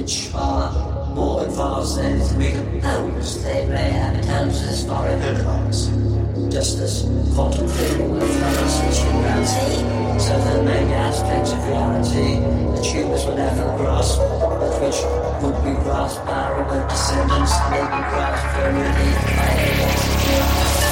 which are more advanced than we can pose. They may have intelligence far in advance, just as quantum theory will influence its humanity, so that many aspects of reality that humans will never grasp, but which would be grasped by our descendants, may be grasped very by aliens.